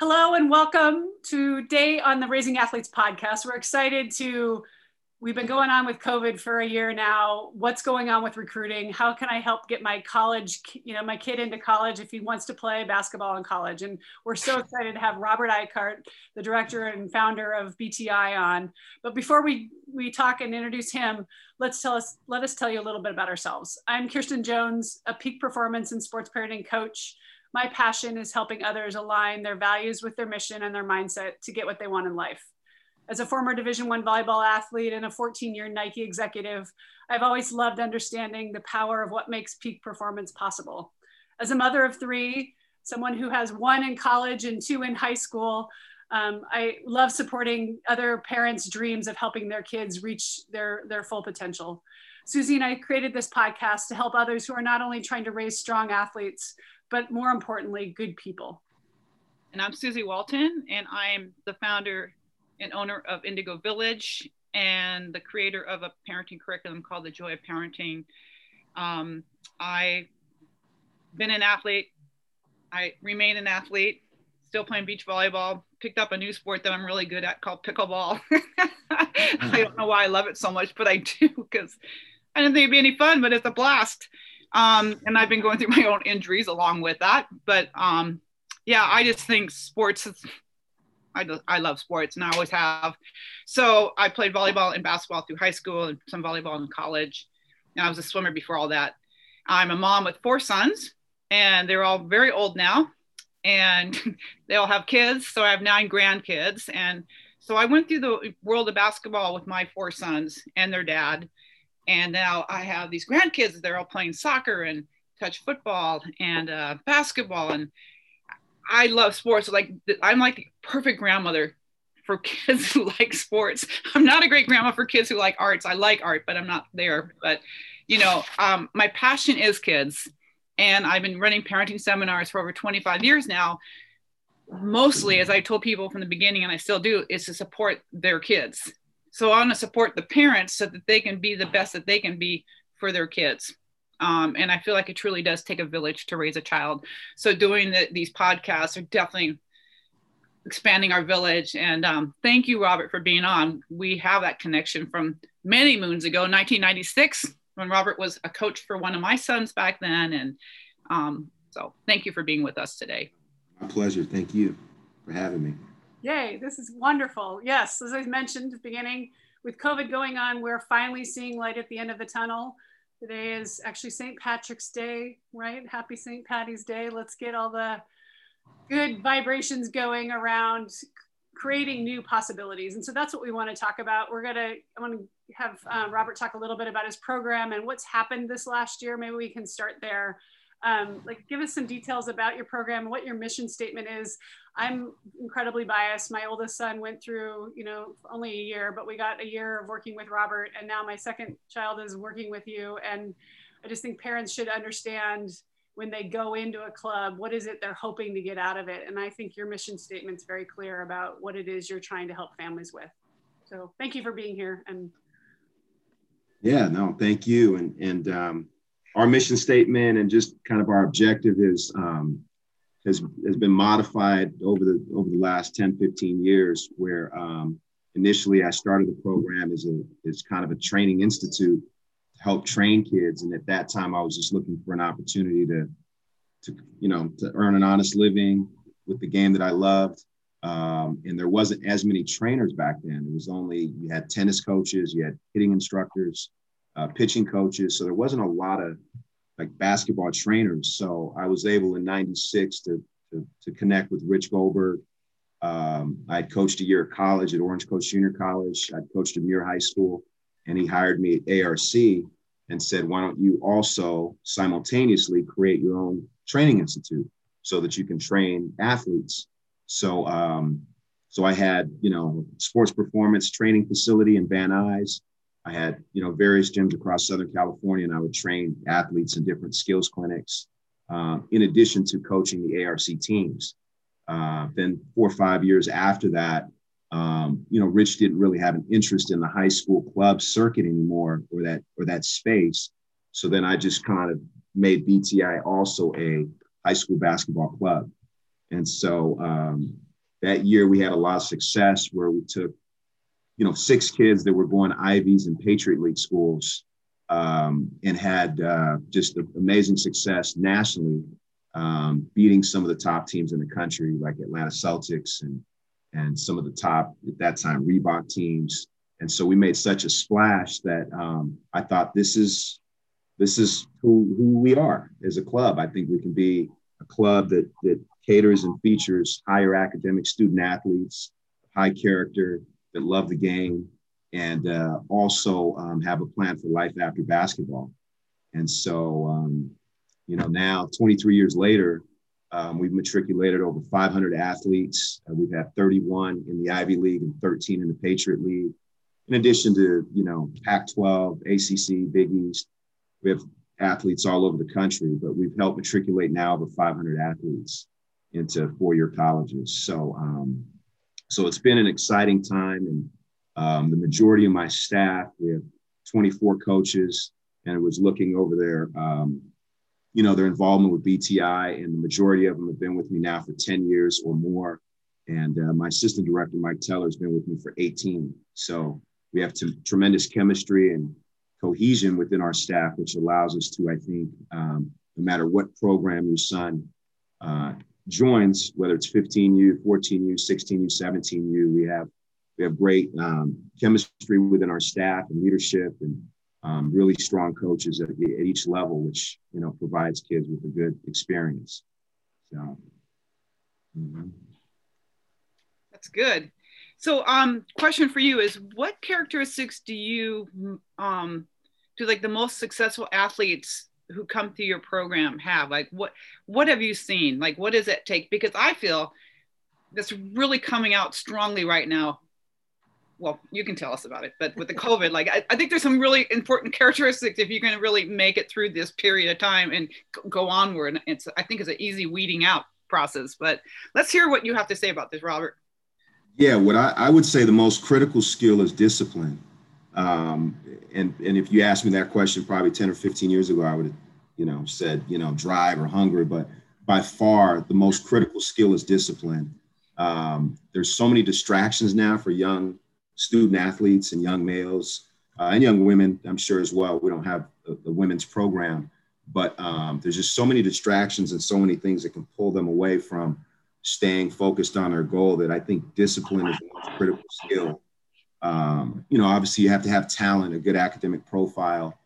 Hello and welcome to day on the Raising Athletes podcast. We're excited to, we've been going on with COVID for a year now. What's going on with recruiting? How can I help get my college, my kid into college if he wants to play basketball in college? And we're so excited to have Robert Eichhardt, the director and founder of BTI on. But before we talk and introduce him, let us tell you a little bit about ourselves. I'm Kirsten Jones, a peak performance and sports parenting coach. My passion is helping others align their values with their mission and their mindset to get what they want in life. As a former Division I volleyball athlete and a 14-year Nike executive, I've always loved understanding the power of what makes peak performance possible. As a mother of three, someone who has one in college and two in high school, I love supporting other parents' dreams of helping their kids reach their full potential. Susie and I created this podcast to help others who are not only trying to raise strong athletes, but more importantly, good people. And I'm Susie Walton, and I'm the founder and owner of Indigo Village and the creator of a parenting curriculum called The Joy of Parenting. I've been an athlete. I remain an athlete, still playing beach volleyball, picked up a new sport that I'm really good at called pickleball. I don't know why I love it so much, but I do, because I didn't think it'd be any fun, but it's a blast. And I've been going through my own injuries along with that. But yeah, I just think sports, I love sports and I always have. So I played volleyball and basketball through high school and some volleyball in college. And I was a swimmer before all that. I'm a mom with four sons and they're all very old now and they all have kids. So I have 9 grandkids. And so I went through the world of basketball with my 4 sons and their dad. And now I have these grandkids, they're all playing soccer and touch football and basketball. And I love sports. Like, I'm like the perfect grandmother for kids who like sports. I'm not a great grandma for kids who like arts. I like art, but I'm not there. But, my passion is kids. And I've been running parenting seminars for over 25 years now. Mostly, as I told people from the beginning, and I still do, is to support their kids. So I want to support the parents so that they can be the best that they can be for their kids. And I feel like it truly does take a village to raise a child. So doing these podcasts are definitely expanding our village. And thank you, Robert, for being on. We have that connection from many moons ago, 1996, when Robert was a coach for one of my sons back then. And so thank you for being with us today. My pleasure. Thank you for having me. Yay, this is wonderful. Yes, as I mentioned at the beginning, with COVID going on, we're finally seeing light at the end of the tunnel. Today is actually St. Patrick's Day, right? Happy St. Patty's Day. Let's get all the good vibrations going around creating new possibilities. And so that's what we want to talk about. I want to have Robert talk a little bit about his program and what's happened this last year. Maybe we can start there. Give us some details about your program and what your mission statement is. I'm incredibly biased. My oldest son went through, only a year, but we got a year of working with Robert. And now my second child is working with you. And I just think parents should understand when they go into a club, what is it they're hoping to get out of it? And I think your mission statement's very clear about what it is you're trying to help families with. So thank you for being here. And thank you. And our mission statement and just kind of our objective is has been modified over the last 10, 15 years, where initially I started the program as kind of a training institute to help train kids. And at that time, I was just looking for an opportunity to earn an honest living with the game that I loved. And there wasn't as many trainers back then. It was only, you had tennis coaches, you had hitting instructors, pitching coaches. So there wasn't a lot of basketball trainers. So I was able in 96 to connect with Rich Goldberg. I'd coached a year of college at Orange Coast Junior College. I'd coached at Muir High School, and he hired me at ARC and said, why don't you also simultaneously create your own training institute so that you can train athletes? So, so I had, sports performance training facility in Van Nuys. I had, various gyms across Southern California, and I would train athletes in different skills clinics, in addition to coaching the ARC teams. Then 4 or 5 years after that, Rich didn't really have an interest in the high school club circuit anymore, or that space. So then I just kind of made BTI also a high school basketball club. And so That year we had a lot of success where we took, you know, 6 kids that were going Ivies and Patriot League schools, and had just amazing success nationally, beating some of the top teams in the country, like Atlanta Celtics and some of the top, at that time, Reebok teams. And so we made such a splash that I thought this is who we are as a club. I think we can be a club that caters and features higher academic student athletes, high character, that love the game, and also have a plan for life after basketball. And so, you know, now 23 years later, we've matriculated over 500 athletes. We've had 31 in the Ivy League and 13 in the Patriot League. In addition to, you know, Pac-12, ACC, Big East, we have athletes all over the country, but we've helped matriculate now over 500 athletes into four-year colleges. So, so it's been an exciting time. And the majority of my staff, we have 24 coaches, and I was looking over their, you know, their involvement with BTI, and the majority of them have been with me now for 10 years or more. And my assistant director, Mike Teller, has been with me for 18. So we have tremendous chemistry and cohesion within our staff, which allows us to, I think, no matter what program your son joins, whether it's 15U, 14U, 16U, 17U, we have great chemistry within our staff and leadership, and really strong coaches at each level, which, you know, provides kids with a good experience. So. Mm-hmm. That's good. So, question for you is, what characteristics do you, do the most successful athletes who come through your program have? Like, what have you seen? Like, what does it take? Because I feel that's really coming out strongly right now. Well, you can tell us about it, but with the COVID, like, I think there's some really important characteristics if you're going to really make it through this period of time and go onward. And it's, I think it's an easy weeding out process, but let's hear what you have to say about this, Robert. Yeah, what I would say the most critical skill is discipline. And if you asked me that question probably 10 or 15 years ago, I would have, you know, said, you know, drive or hunger. But by far, the most critical skill is discipline. There's so many distractions now for young student athletes and young males and young women, I'm sure as well. We don't have the women's program, but there's just so many distractions and so many things that can pull them away from staying focused on their goal, that I think discipline is the most critical skill. You know, obviously you have to have talent, a good academic profile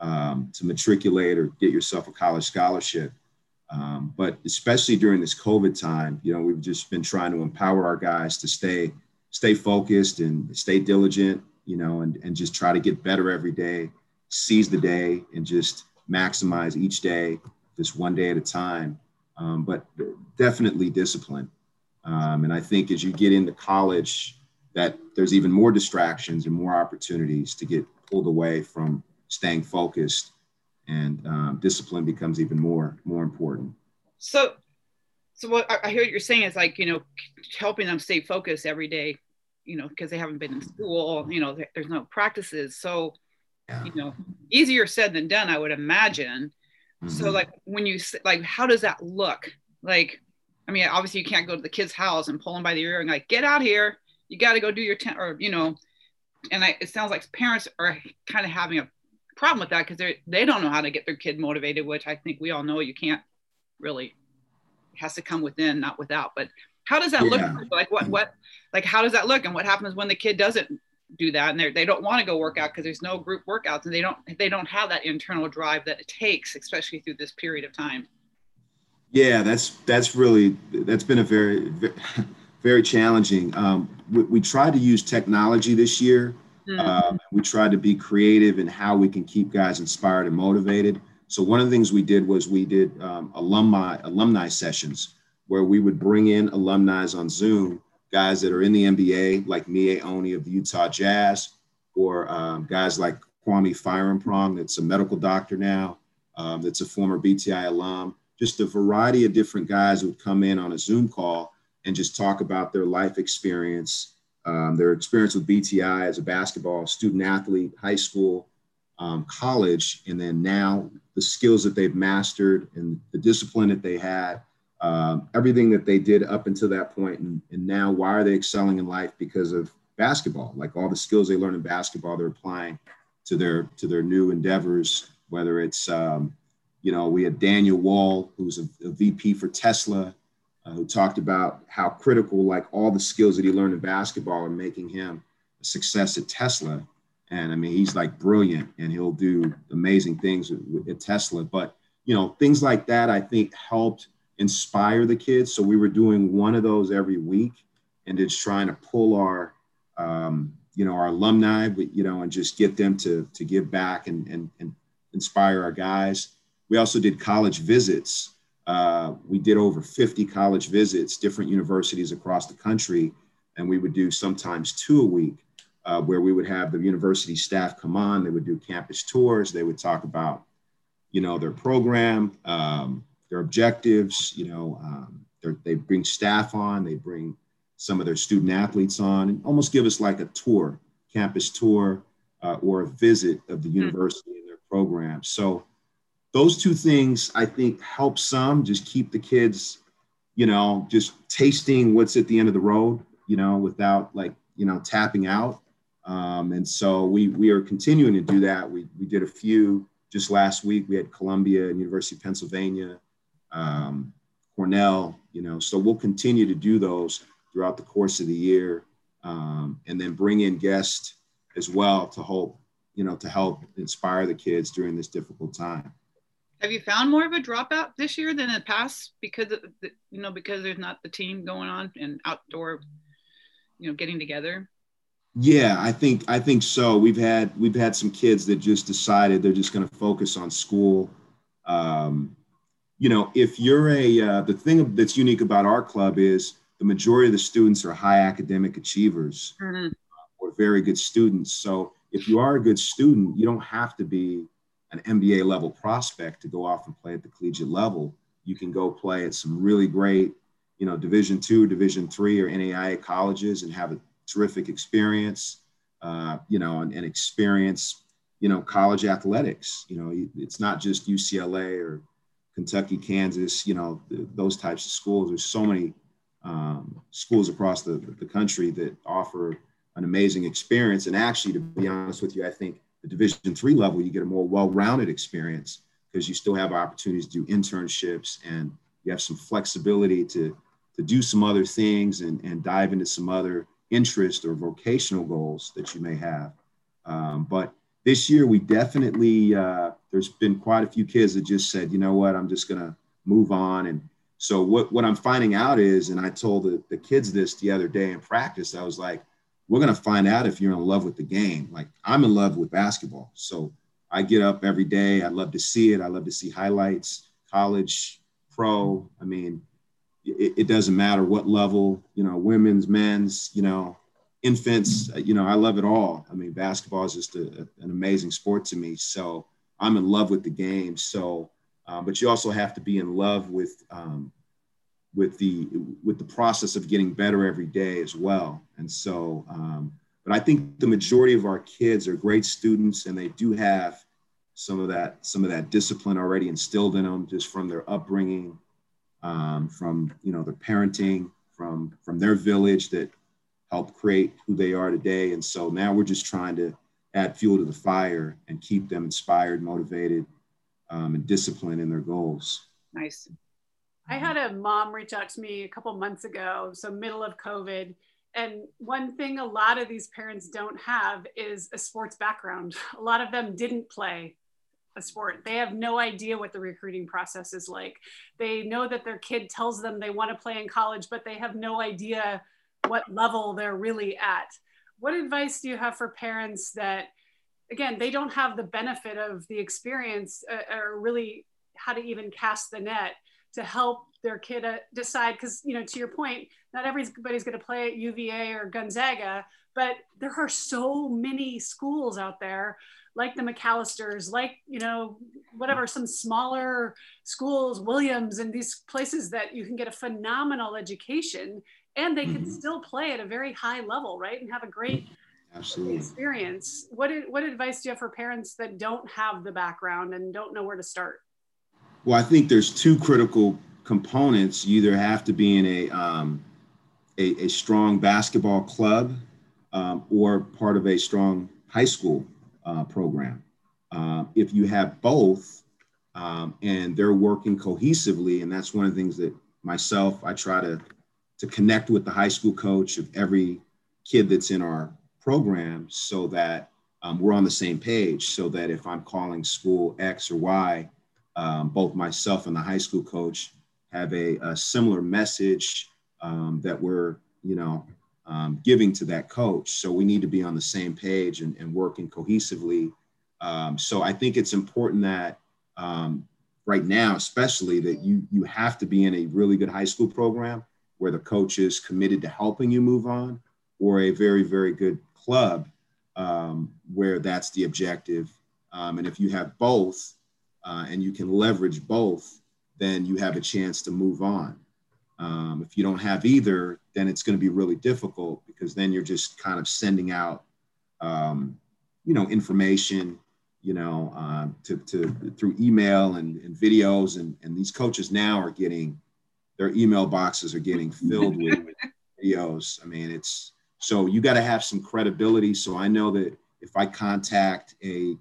to matriculate or get yourself a college scholarship. But especially during this COVID time, you know, we've just been trying to empower our guys to stay focused and stay diligent, you know, and just try to get better every day, seize the day, and just maximize each day, just one day at a time. But definitely discipline. And I think as you get into college, that there's even more distractions and more opportunities to get pulled away from staying focused, and discipline becomes even more important. So what I hear what you're saying is, like, you know, helping them stay focused every day, you know, because they haven't been in school, you know, there's no practices. So, yeah. You know, easier said than done, I would imagine. So, like, when you, like, how does that look? Like, I mean, obviously you can't go to the kid's house and pull him by the ear and, like, get out here. You got to go do your or, you know, and it sounds like parents are kind of having a problem with that because they don't know how to get their kid motivated, which I think we all know you can't really, it has to come within, not without. But how does that look? Like, how does that look? And what happens when the kid doesn't do that, and they don't want to go work out because there's no group workouts, and they don't have that internal drive that it takes, especially through this period of time? Yeah, that's been a very, very challenging. We tried to use technology this year. We tried to be creative in how we can keep guys inspired and motivated. So one of the things we did was we did alumni sessions where we would bring in alumni on Zoom, guys that are in the NBA, like Miye Oni of the Utah Jazz, or guys like Kwame Firimpong, that's a medical doctor now, that's a former BTI alum, just a variety of different guys who would come in on a Zoom call and just talk about their life experience, their experience with BTI as a basketball student athlete, high school, college, and then now the skills that they've mastered and the discipline that they had, everything that they did up until that point, and now why are they excelling in life? Because of basketball. Like, all the skills they learn in basketball, they're applying to their new endeavors, whether it's, we had Daniel Wall, who's a VP for Tesla, who talked about how critical, like, all the skills that he learned in basketball are making him a success at Tesla. And I mean, he's like brilliant, and he'll do amazing things at Tesla. But, things like that, I think, helped inspire the kids. So we were doing one of those every week, and just trying to pull our, our alumni, and just get them to give back and inspire our guys. We also did college visits. We did over 50 college visits, different universities across the country. And we would do sometimes 2 a week, where we would have the university staff come on. They would do campus tours. They would talk about, their program, their objectives, they bring staff on, they bring some of their student athletes on, and almost give us like a tour, campus tour, or a visit of the university and their program. So those two things, I think, help some, just keep the kids, just tasting what's at the end of the road, without tapping out. And so we are continuing to do that. We did a few just last week. We had Columbia and University of Pennsylvania, Cornell, so we'll continue to do those throughout the course of the year, and then bring in guests as well to help inspire the kids during this difficult time. Have you found more of a dropout this year than in the past because there's not the team going on and outdoor, getting together? Yeah, I think so. We've had some kids that just decided they're just going to focus on school. If you're the thing that's unique about our club is the majority of the students are high academic achievers, or very good students. So if you are a good student, you don't have to be an MBA level prospect to go off and play at the collegiate level. You can go play at some really great, Division II, Division III, or NAIA colleges and have a terrific experience, and experience, college athletics. It's not just UCLA or Kentucky, Kansas, those types of schools. There's so many schools across the country that offer an amazing experience. And actually, to be honest with you, I think the Division III level, you get a more well-rounded experience because you still have opportunities to do internships, and you have some flexibility to do some other things and dive into some other interest or vocational goals that you may have. But this year, we definitely, there's been quite a few kids that just said, I'm just going to move on. And so what I'm finding out is, and I told the kids this the other day in practice, I was like, we're going to find out if you're in love with the game. Like, I'm in love with basketball. So I get up every day. I love to see it. I love to see highlights, college, pro. I mean, it doesn't matter what level, women's, men's, infants, I love it all. I mean, basketball is just an amazing sport to me. So I'm in love with the game. So but you also have to be in love with the process of getting better every day as well. And so, but I think the majority of our kids are great students, and they do have some of that discipline already instilled in them, just from their upbringing, from their parenting, from their village that helped create who they are today. And so now we're just trying to add fuel to the fire and keep them inspired, motivated, and discipline in their goals. Nice. I had a mom reach out to me a couple months ago, so middle of COVID. And one thing a lot of these parents don't have is a sports background. A lot of them didn't play a sport. They have no idea what the recruiting process is like. They know that their kid tells them they want to play in college, but they have no idea what level they're really at. What advice do you have for parents that, again, they don't have the benefit of the experience, or really how to even cast the net to help their kid decide? Because, to your point, not everybody's going to play at UVA or Gonzaga, but there are so many schools out there, like the McAllisters, like, whatever, some smaller schools, Williams, and these places that you can get a phenomenal education, and they can still play at a very high level, right, and have a great Absolutely. Experience. What advice do you have for parents that don't have the background and don't know where to start? Well, I think there's two critical components, you either have to be in a strong basketball club or part of a strong high school program. If you have both and they're working cohesively, and that's one of the things that myself, I try to connect with the high school coach of every kid that's in our program so that we're on the same page, so that if I'm calling school X or Y, both myself and the high school coach have a similar message that we're, giving to that coach. So we need to be on the same page and working cohesively. So I think it's important that right now, especially, that you have to be in a really good high school program where the coach is committed to helping you move on, or a very, very good club where that's the objective. And if you have both and you can leverage both, then you have a chance to move on. If you don't have either, then it's going to be really difficult, because then you're just kind of sending out, information, through email and videos. And these coaches now are getting, their email boxes are getting filled with videos. I mean, so you got to have some credibility. So I know that if I contact a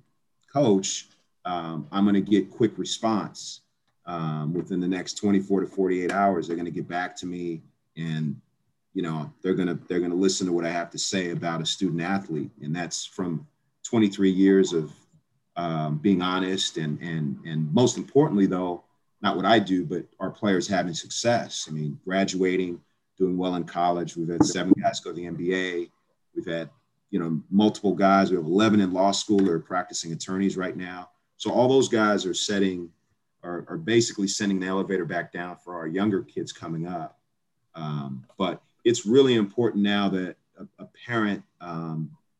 coach, I'm going to get quick response. Within the next 24 to 48 hours, they're going to get back to me, and they're going to listen to what I have to say about a student athlete. And that's from 23 years of being honest, and most importantly, though, not what I do, but our players having success. I mean, graduating, doing well in college. We've had 7 guys go to the NBA. We've had multiple guys. We have 11 in law school or practicing attorneys right now. So all those guys are are basically sending the elevator back down for our younger kids coming up. But it's really important now that a parent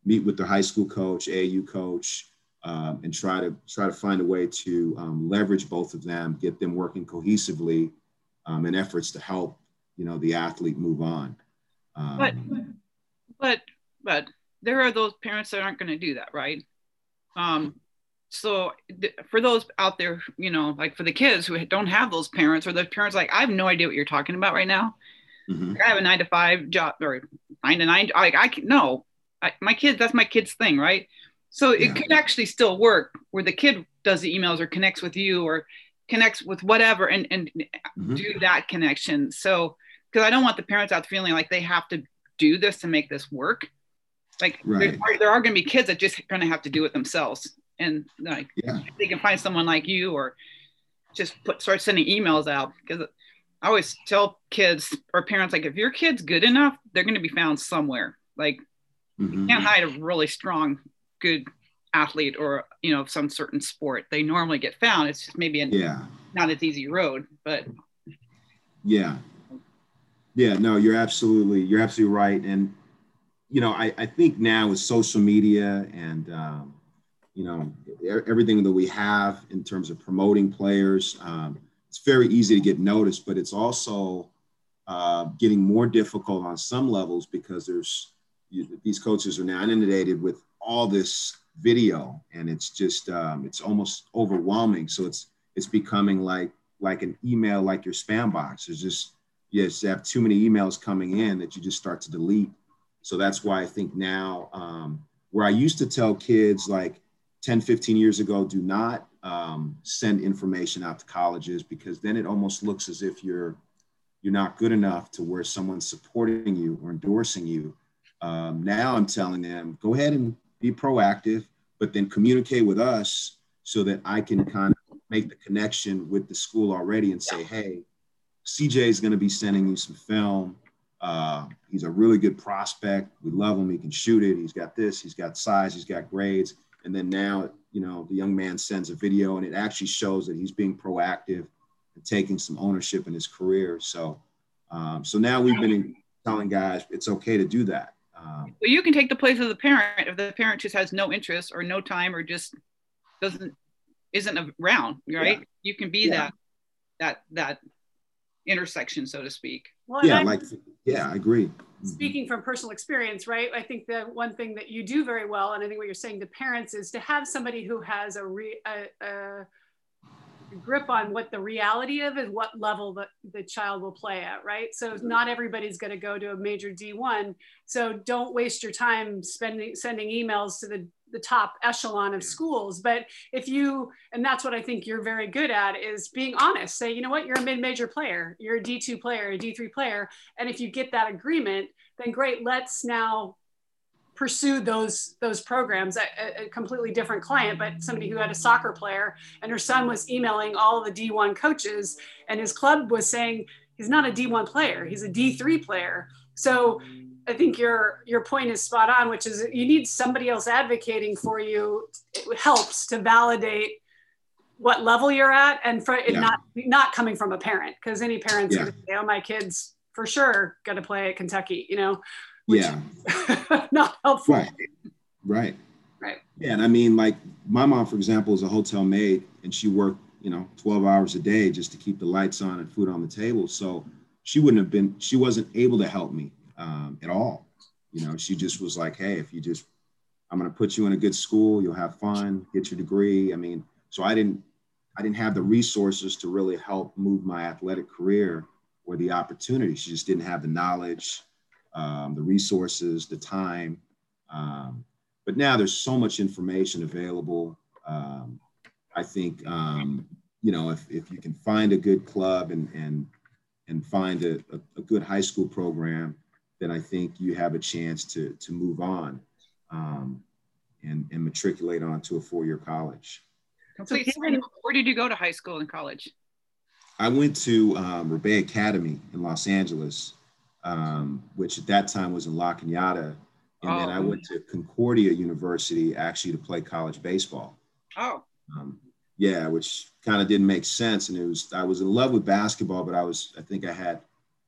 meet with their high school coach, AAU coach, and try to find a way to leverage both of them, get them working cohesively in efforts to help, the athlete move on. But there are those parents that aren't going to do that, right? So for those out there, like for the kids who don't have those parents, or the parents like, I have no idea what you're talking about right now. Mm-hmm. Like, I have a 9-to-5 job, or 9-to-9. Like my kids, that's my kid's thing. Right. So yeah. It could actually still work where the kid does the emails or connects with you or connects with whatever and mm-hmm. do that connection. So, cause I don't want the parents out feeling like they have to do this to make this work. Like right. there are going to be kids that just going to have to do it themselves. And like yeah. They can find someone like you, or just start sending emails out, because I always tell kids or parents, like if your kid's good enough, they're going to be found somewhere. Like mm-hmm. You can't hide a really strong, good athlete or some certain sport. They normally get found. It's just maybe not as easy road, but yeah. No, you're absolutely right. And I think now with social media and everything that we have in terms of promoting players, it's very easy to get noticed, but it's also getting more difficult on some levels, because these coaches are now inundated with all this video, and it's just it's almost overwhelming. So it's becoming like an email, like your spam box. There's just you have too many emails coming in that you just start to delete. So that's why I think now where I used to tell kids like 10, 15 years ago, do not send information out to colleges, because then it almost looks as if you're not good enough to where someone's supporting you or endorsing you. Now I'm telling them, go ahead and be proactive, but then communicate with us so that I can kind of make the connection with the school already and say, hey, CJ is going to be sending you some film. He's a really good prospect. We love him. He can shoot it. He's got this, he's got size, he's got grades. And then now, the young man sends a video, and it actually shows that he's being proactive and taking some ownership in his career. So, so now we've been telling guys it's okay to do that. Well, you can take the place of the parent if the parent just has no interest or no time or just isn't around, right? Yeah. You can be that intersection, so to speak. Well, I agree. Speaking from personal experience, right? I think the one thing that you do very well, and I think what you're saying to parents, is to have somebody who has a grip on what the reality of and what level the child will play at, right? So not everybody's going to go to a major D1. So don't waste your time sending emails to the top echelon of schools. But if you, and that's what I think you're very good at, is being honest. Say, you know what, you're a mid-major player, you're a D2 player, a D3 player. And if you get that agreement, then great, let's now pursue those programs. A completely different client, but somebody who had a soccer player, and her son was emailing all the D1 coaches, and his club was saying, he's not a D1 player, he's a D3 player. So I think your point is spot on, which is you need somebody else advocating for you. It helps to validate what level you're at, and for it not coming from a parent, because any parent's going to say, oh, my kid's for sure going to play at Kentucky, you know, which not helpful. Right. Yeah, and I mean, like my mom, for example, is a hotel maid, and she worked, 12 hours a day just to keep the lights on and food on the table. So she wasn't able to help me at all. She just was like, hey, if you just, I'm going to put you in a good school, you'll have fun, get your degree. I mean, so I didn't have the resources to really help move my athletic career or the opportunity. She just didn't have the knowledge, the resources, the time. But now there's so much information available. I think, if you can find a good club and find a good high school program, then I think you have a chance to move on and matriculate on to a four-year college. So where did you go to high school and college? I went to Rebay Academy in Los Angeles, which at that time was in La Cunada. And then I went to Concordia University actually to play college baseball. Which kind of didn't make sense. And I was in love with basketball, but I think I had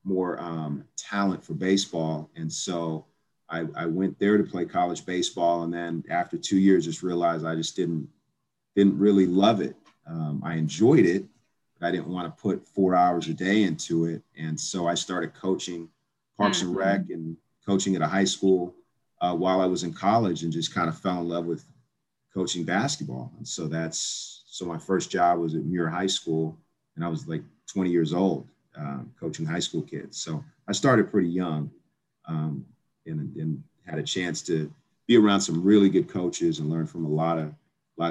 more talent for baseball. And so I went there to play college baseball. And then after 2 years, just realized I just didn't really love it. I enjoyed it, but I didn't want to put 4 hours a day into it. And so I started coaching Parks and Rec and coaching at a high school while I was in college, and just kind of fell in love with coaching basketball. And so my first job was at Muir High School, and I was like 20 years old. Coaching high school kids. So I started pretty young and had a chance to be around some really good coaches and learn from a lot of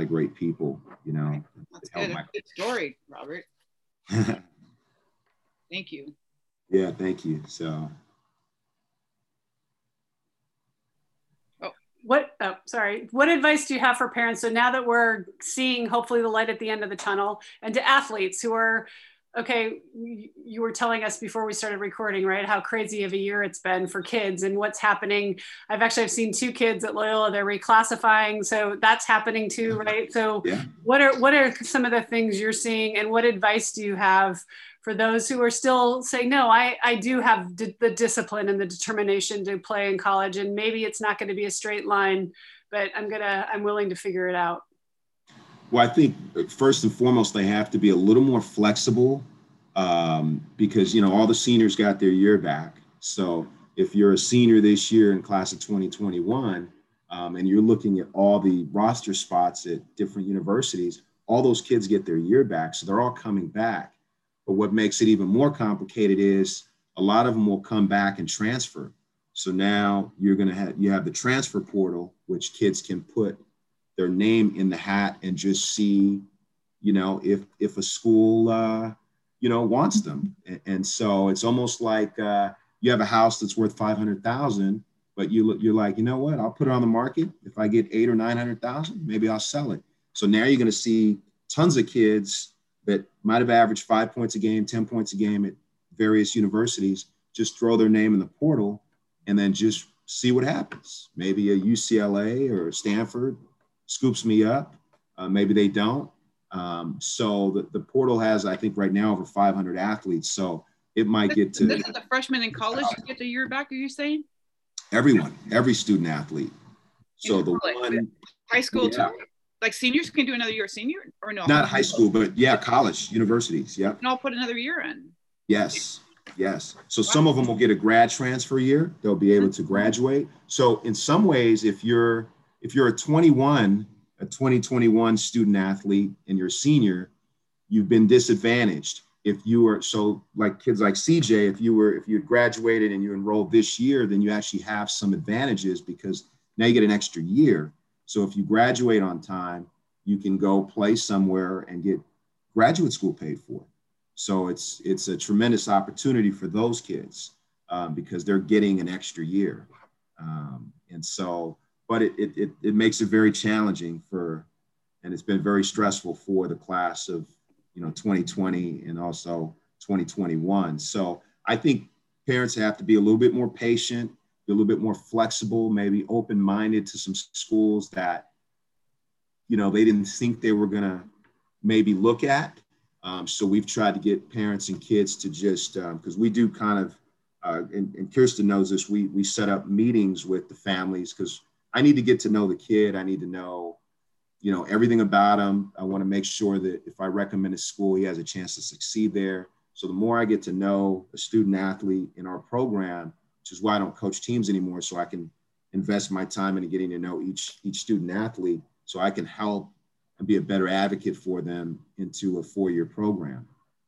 great people, That's good. Good story, Robert. Thank you. Yeah, thank you. So. What advice do you have for parents? So now that we're seeing hopefully the light at the end of the tunnel, and to athletes who are, okay, you were telling us before we started recording, right, how crazy of a year it's been for kids and what's happening. I've seen two kids at Loyola, they're reclassifying. So that's happening too, right? So what are some of the things you're seeing, and what advice do you have for those who are still saying, no, I do have the discipline and the determination to play in college, and maybe it's not going to be a straight line, but I'm willing to figure it out? Well, I think first and foremost, they have to be a little more flexible because, all the seniors got their year back. So if you're a senior this year in class of 2021 and you're looking at all the roster spots at different universities, all those kids get their year back. So they're all coming back. But what makes it even more complicated is a lot of them will come back and transfer. So now you have the transfer portal, which kids can put their name in the hat and just see, if a school, wants them. And so it's almost like you have a house that's worth $500,000, but you're like, you know what, I'll put it on the market. If I get $800,000 or $900,000, maybe I'll sell it. So now you're going to see tons of kids that might have averaged 5 points a game, 10 points a game at various universities, just throw their name in the portal and then just see what happens. Maybe a UCLA or Stanford scoops me up. Maybe they don't. So the portal has, I think right now, over 500 athletes. So it might get to. This is the freshman in college who gets a year back, are you saying? Everyone, every student athlete. So in the college, one. High school too? Like seniors can do another year senior or no? Not high school, but college, universities. Yeah. And I'll put another year in. Yes. So some of them will get a grad transfer year. They'll be able to graduate. So in some ways, if you're a 2021 student athlete and you're a senior, You've been disadvantaged. If you were, so like kids like CJ, if you had graduated and you enrolled this year, then you actually have some advantages because now you get an extra year. So if you graduate on time, you can go play somewhere and get graduate school paid for. So it's a tremendous opportunity for those kids because they're getting an extra year. And so, but it makes it very challenging for, and it's been very stressful for the class of, 2020 and also 2021. So I think parents have to be a little bit more patient, be a little bit more flexible, maybe open-minded to some schools that, they didn't think they were going to maybe look at. So we've tried to get parents and kids to just, because we do kind of, and Kirsten knows this, we set up meetings with the families because I need to get to know the kid. I need to know, everything about him. I want to make sure that if I recommend a school, he has a chance to succeed there. So the more I get to know a student athlete in our program, which is why I don't coach teams anymore, so I can invest my time into getting to know each student athlete so I can help and be a better advocate for them into a four-year program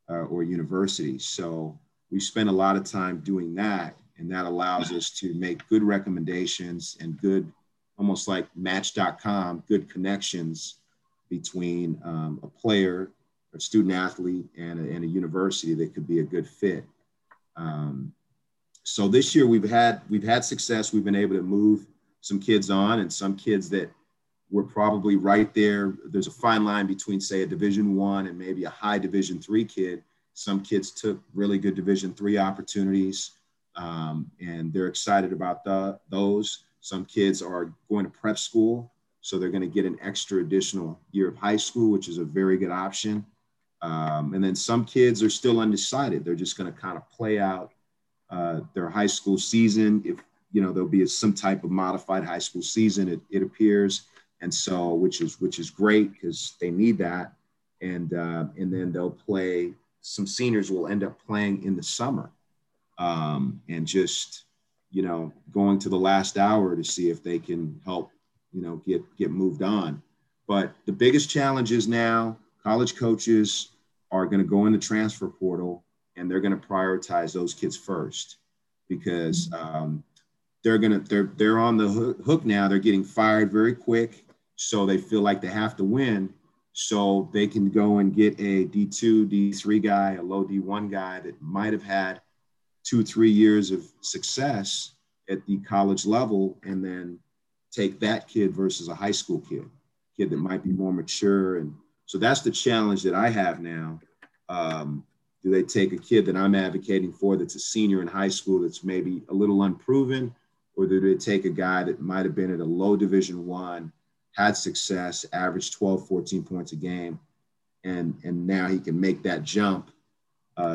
or university. So we spend a lot of time doing that, and that allows us to make good recommendations and good, almost like match.com, good connections between a player or student athlete and a university that could be a good fit. So this year we've had success. We've been able to move some kids on and some kids that were probably right there. There's a fine line between say a Division I and maybe a high Division III kid. Some kids took really good Division III opportunities and they're excited about those. Some kids are going to prep school, so they're going to get an extra additional year of high school, which is a very good option. And then some kids are still undecided. They're just going to kind of play out their high school season. If, there'll be some type of modified high school season, it appears. And so, which is great because they need that. And then they'll play, some seniors will end up playing in the summer and just, going to the last hour to see if they can help, get moved on. But the biggest challenge is now college coaches are going to go in the transfer portal and they're going to prioritize those kids first because they're on the hook now. They're getting fired very quick, so they feel like they have to win, so they can go and get a D2, D3 guy, a low D1 guy that might have had 2-3 years of success at the college level, and then take that kid versus a high school kid that might be more mature. And so that's the challenge that I have now. Do they take a kid that I'm advocating for that's a senior in high school that's maybe a little unproven, or do they take a guy that might have been at a low Division I, had success, averaged 12, 14 points a game, and now he can make that jump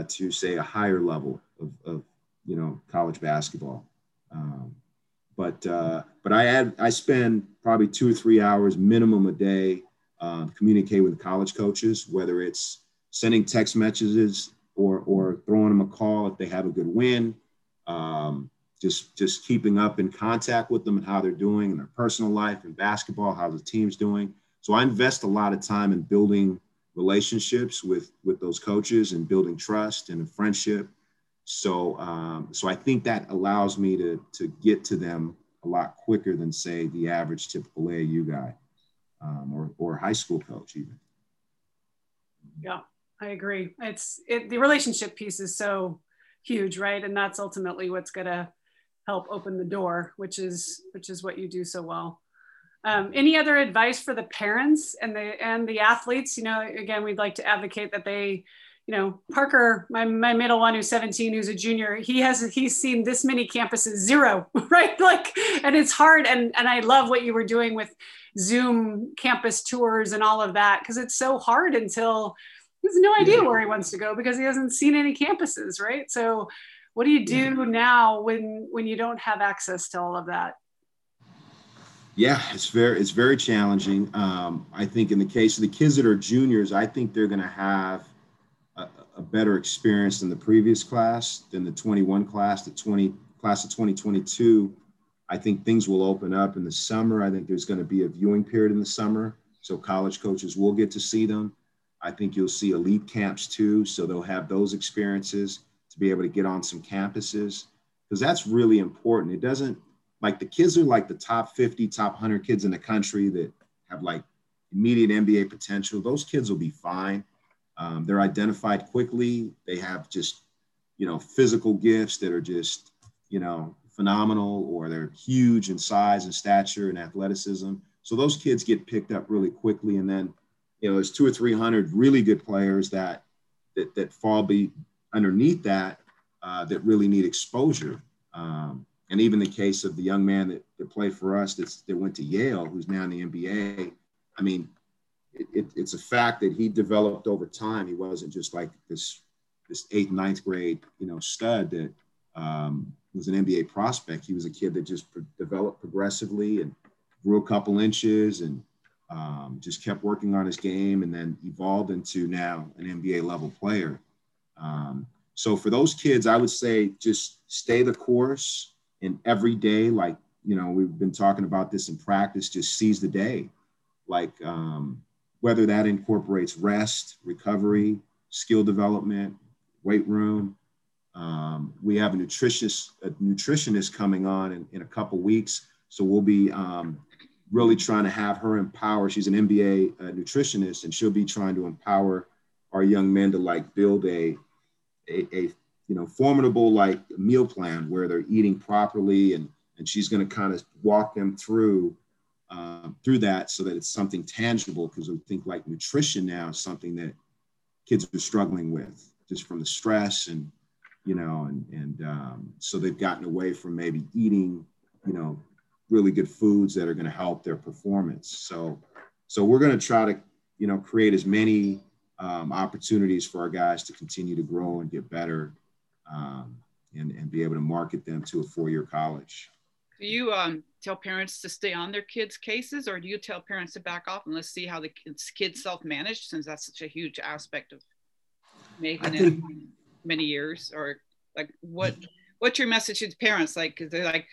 to say a higher level of college basketball. But I spend probably 2 or 3 hours minimum a day communicating with college coaches, whether it's sending text messages or throwing them a call if they have a good win, just keeping up in contact with them and how they're doing in their personal life and basketball, how the team's doing. So I invest a lot of time in building relationships with those coaches and building trust and a friendship. So, so I think that allows me to get to them a lot quicker than say the average typical AAU guy or high school coach even. Yeah, I agree. The relationship piece is so huge, right? And that's ultimately what's going to help open the door, which is what you do so well. Any other advice for the parents and the athletes? Again, we'd like to advocate that they. Parker, my middle one, who's 17, who's a junior, he's seen this many campuses, zero, right? And it's hard. And I love what you were doing with Zoom campus tours and all of that, because it's so hard until he has no idea where he wants to go because he hasn't seen any campuses, right? So what do you do now when you don't have access to all of that? Yeah, it's very challenging. I think in the case of the kids that are juniors, I think they're going to have a better experience than the previous class, than the 21 class, class of 2022. I think things will open up in the summer. I think there's going to be a viewing period in the summer, so college coaches will get to see them. I think you'll see elite camps too. So they'll have those experiences to be able to get on some campuses, because that's really important. It doesn't, like, the kids are like the top 50, top 100 kids in the country that have like immediate NBA potential. Those kids will be fine. They're identified quickly. They have just, you know, physical gifts that are just, you know, phenomenal, or they're huge in size and stature and athleticism. So those kids get picked up really quickly. And then, you know, there's 200 or 300 really good players that fall underneath that, that really need exposure. And even the case of the young man that played for us that went to Yale, who's now in the NBA. I mean, it's a fact that he developed over time. He wasn't just like this 8th, 9th grade, you know, stud that was an NBA prospect. He was a kid that just developed progressively and grew a couple inches and just kept working on his game, and then evolved into now an NBA level player. So for those kids, I would say just stay the course, and every day, like, you know, we've been talking about this in practice, just seize the day. Like, whether that incorporates rest, recovery, skill development, weight room. We have a nutritionist coming on in a couple weeks. So we'll be, really trying to have her empower. She's an MBA nutritionist, and she'll be trying to empower our young men to like build a you know, formidable like meal plan where they're eating properly, and she's going to kind of walk them through that, so that it's something tangible, because I think like nutrition now is something that kids are struggling with just from the stress, and, you know, and so they've gotten away from maybe eating, you know, really good foods that are going to help their performance. So we're going to try to, you know, create as many opportunities for our guys to continue to grow and get better, and be able to market them to a four-year college. Do you tell parents to stay on their kids' cases, or do you tell parents to back off and let's see how the kids self-manage, since that's such a huge aspect of making it many years? Or like, what's your message to parents? Like, because they're like,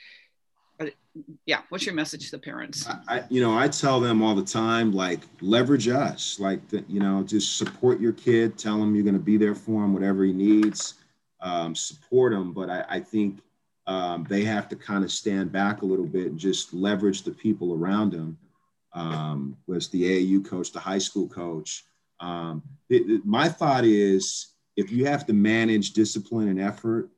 yeah, what's your message to parents? I tell them all the time, like, leverage us, like, you know, just support your kid, tell him you're going to be there for him, whatever he needs, support him. But I think they have to kind of stand back a little bit and just leverage the people around them. Was the AAU coach, the high school coach. My thought is, if you have to manage discipline and effort,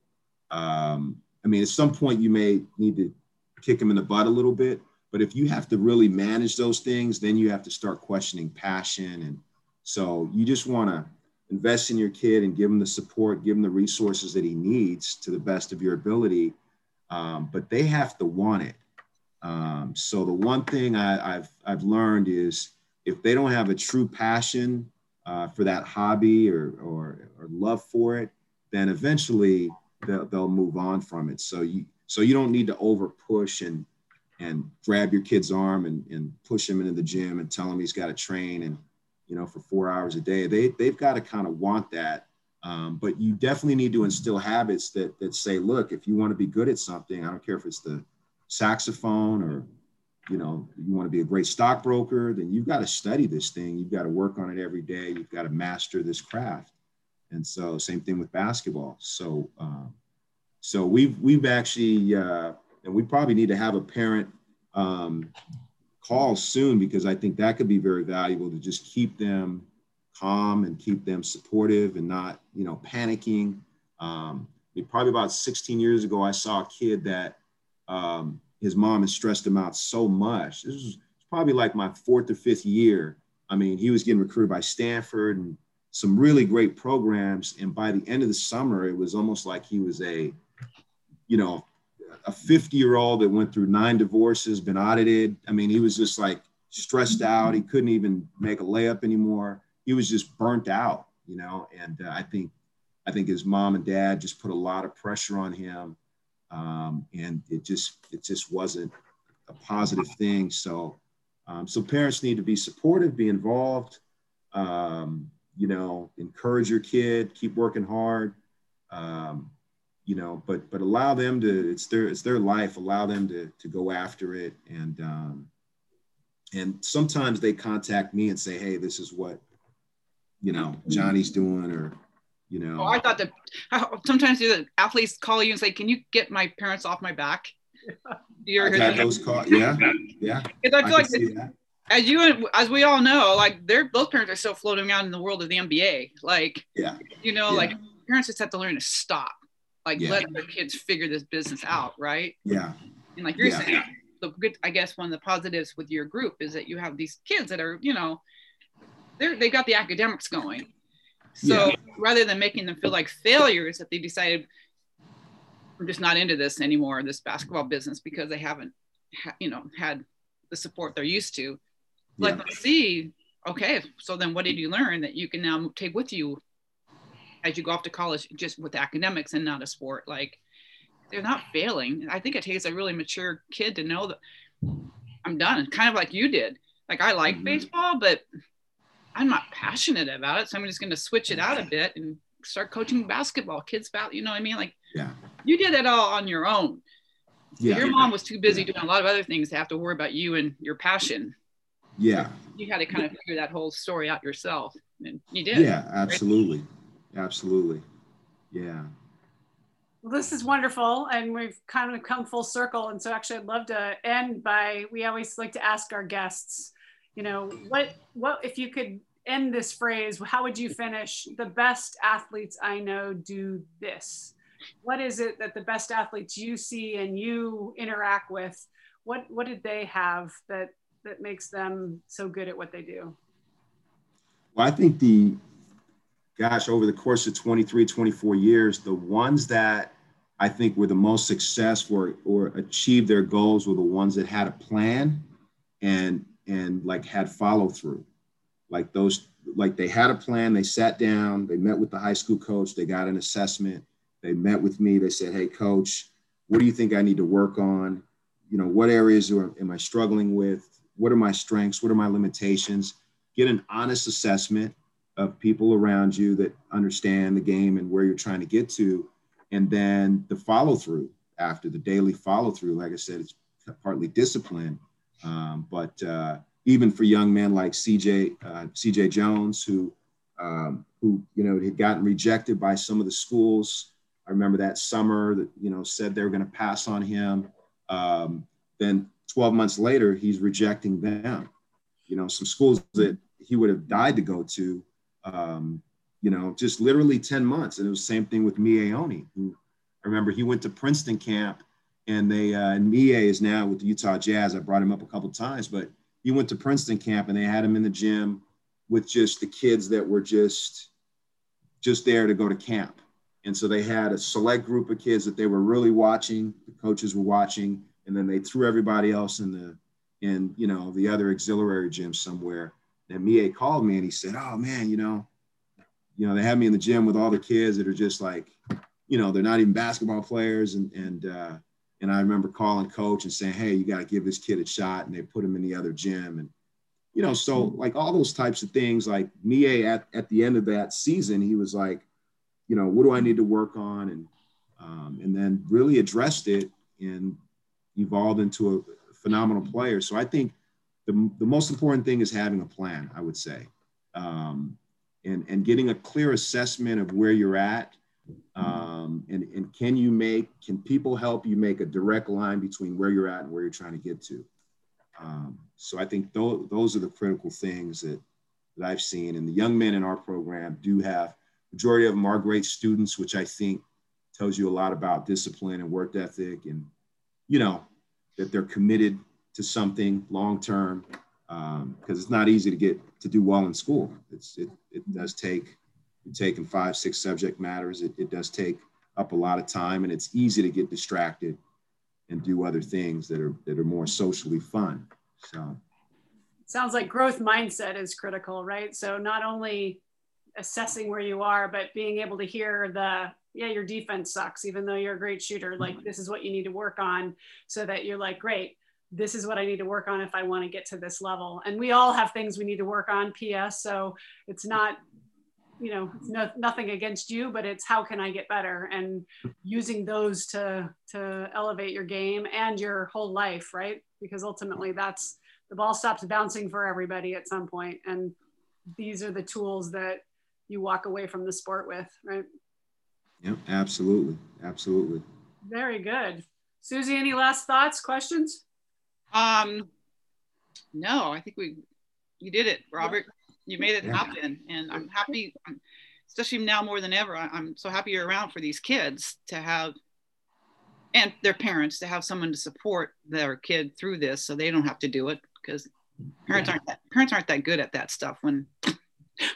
I mean, at some point you may need to kick them in the butt a little bit, but if you have to really manage those things, then you have to start questioning passion. And so you just want to invest in your kid and give him the support, give him the resources that he needs to the best of your ability. But they have to want it. So the one thing I've learned is, if they don't have a true passion for that hobby or love for it, then eventually they'll move on from it. So you don't need to over push and grab your kid's arm and push him into the gym and tell him he's got to train and, you know, for 4 hours a day. They've got to kind of want that. But you definitely need to instill habits that say, look, if you want to be good at something, I don't care if it's the saxophone or, you know, you want to be a great stockbroker, then you've got to study this thing. You've got to work on it every day. You've got to master this craft. And so same thing with basketball. So we've actually, and we probably need to have a parent call soon, because I think that could be very valuable, to just keep them calm and keep them supportive and not, you know, panicking. Probably about 16 years ago, I saw a kid that his mom had stressed him out so much. This was probably like my 4th or 5th year. I mean, he was getting recruited by Stanford and some really great programs. And by the end of the summer, it was almost like he was a 50-year-old that went through 9 divorces, been audited. I mean, he was just like stressed out. He couldn't even make a layup anymore. He was just burnt out, you know? And I think his mom and dad just put a lot of pressure on him. And it just wasn't a positive thing. So parents need to be supportive, be involved, you know, encourage your kid, keep working hard, you know, but allow them to, it's their life, allow them to go after it. And sometimes they contact me and say, hey, this is what you know, Johnny's doing, or, you know. Oh, I thought that sometimes the athletes call you and say, can you get my parents off my back? I've had those calls. Yeah, yeah. Because I feel like that. As we all know, like both parents are still floating out in the world of the NBA. Like, you know, like parents just have to learn to stop. Like, let their kids figure this business out, right? Yeah. And like you're saying, the good, I guess one of the positives with your group is that you have these kids that are, you know, they got the academics going. So rather than making them feel like failures, that they decided, I'm just not into this anymore, this basketball business, because they haven't, you know, had the support they're used to. Let them see, okay, so then what did you learn that you can now take with you as you go off to college, just with academics and not a sport? Like, they're not failing. I think it takes a really mature kid to know that I'm done, kind of like you did. Like, I like baseball, but I'm not passionate about it, so I'm just going to switch it out a bit and start coaching basketball, kids basketball, you know what I mean? Like, you did it all on your own. Your mom was too busy doing a lot of other things to have to worry about you and your passion. You had to kind of figure that whole story out yourself, and you did. Absolutely, right? Absolutely. Well, this is wonderful, and we've kind of come full circle. And so actually I'd love to end by, we always like to ask our guests, you know, what if you could end this phrase, how would you finish? The best athletes I know do this. What is it that the best athletes you see and you interact with, what did they have that makes them so good at what they do? Well, I think over the course of 23, 24 years, the ones that I think were the most successful or achieved their goals were the ones that had a plan and like had follow through. Like they had a plan, they sat down, they met with the high school coach, they got an assessment, they met with me, they said, hey coach, what do you think I need to work on? You know, what areas am I struggling with? What are my strengths? What are my limitations? Get an honest assessment of people around you that understand the game and where you're trying to get to. And then the follow through after, the daily follow through. Like I said, it's partly discipline. But even for young men like C.J. Jones, who, you know, had gotten rejected by some of the schools. I remember that summer that, you know, said they were going to pass on him. Then 12 months later, he's rejecting them. You know, some schools that he would have died to go to, you know, just literally 10 months. And it was the same thing with Miye Oni, who I remember he went to Princeton camp, and and Miye is now with the Utah Jazz. I brought him up a couple of times, but he went to Princeton camp and they had him in the gym with just the kids that were just there to go to camp. And so they had a select group of kids that they were really watching, the coaches were watching, and then they threw everybody else in you know, the other auxiliary gym somewhere. And Miye called me and he said, oh man, you know, they had me in the gym with all the kids that are just like, you know, they're not even basketball players. And I remember calling coach and saying, hey, you got to give this kid a shot. And they put him in the other gym. And, you know, so like all those types of things, like Miye at the end of that season, he was like, you know, what do I need to work on? And then really addressed it and evolved into a phenomenal player. So I think the most important thing is having a plan, I would say, and getting a clear assessment of where you're at, and can people help you make a direct line between where you're at and where you're trying to get to? So I think those are the critical things that I've seen. And the young men in our program do have, majority of them are great students, which I think tells you a lot about discipline and work ethic, and you know, that they're committed to something long-term, because it's not easy to get to do well in school. It does take, you're taking 5, 6 subject matters. It does take up a lot of time, and it's easy to get distracted and do other things that are more socially fun. So. Sounds like growth mindset is critical, right? So not only assessing where you are, but being able to hear your defense sucks, even though you're a great shooter, like this is what you need to work on, so that you're like, great, this is what I need to work on if I want to get to this level. And we all have things we need to work on, PS. So it's not, you know, nothing against you, but it's how can I get better, and using those to elevate your game and your whole life, right? Because ultimately that's, the ball stops bouncing for everybody at some point. And these are the tools that you walk away from the sport with, right? Yeah, absolutely. Absolutely. Very good. Susie, any last thoughts, questions? No, I think you did it, Robert. You made it happen. And I'm happy, especially now more than ever, I'm so happy you're around for these kids to have, and their parents to have someone to support their kid through this so they don't have to do it, because parents aren't that good at that stuff when,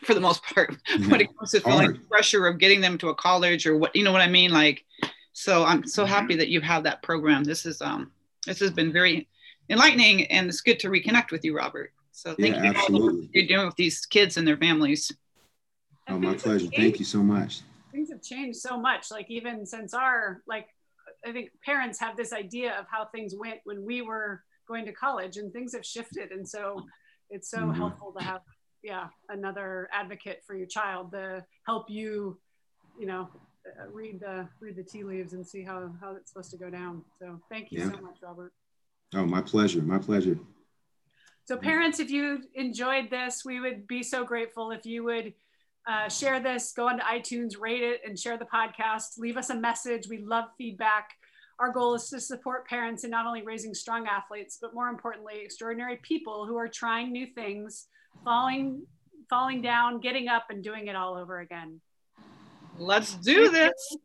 for the most part, when it comes to feeling pressure of getting them to a college or what, you know what I mean? Like, so I'm so happy that you have that program. This is, this has been very enlightening, and it's good to reconnect with you, Robert. So thank you for all that you're doing with these kids and their families. Oh, my pleasure. Thank you so much. Things have changed so much. Like even since our, like, I think parents have this idea of how things went when we were going to college, and things have shifted. And so it's so helpful to have, another advocate for your child to help you, you know, read the tea leaves and see how it's supposed to go down. So thank you so much, Robert. Oh, my pleasure. My pleasure. So parents, if you enjoyed this, we would be so grateful if you would share this, go onto iTunes, rate it, and share the podcast. Leave us a message. We love feedback. Our goal is to support parents in not only raising strong athletes, but more importantly, extraordinary people who are trying new things, falling down, getting up, and doing it all over again. Let's do this.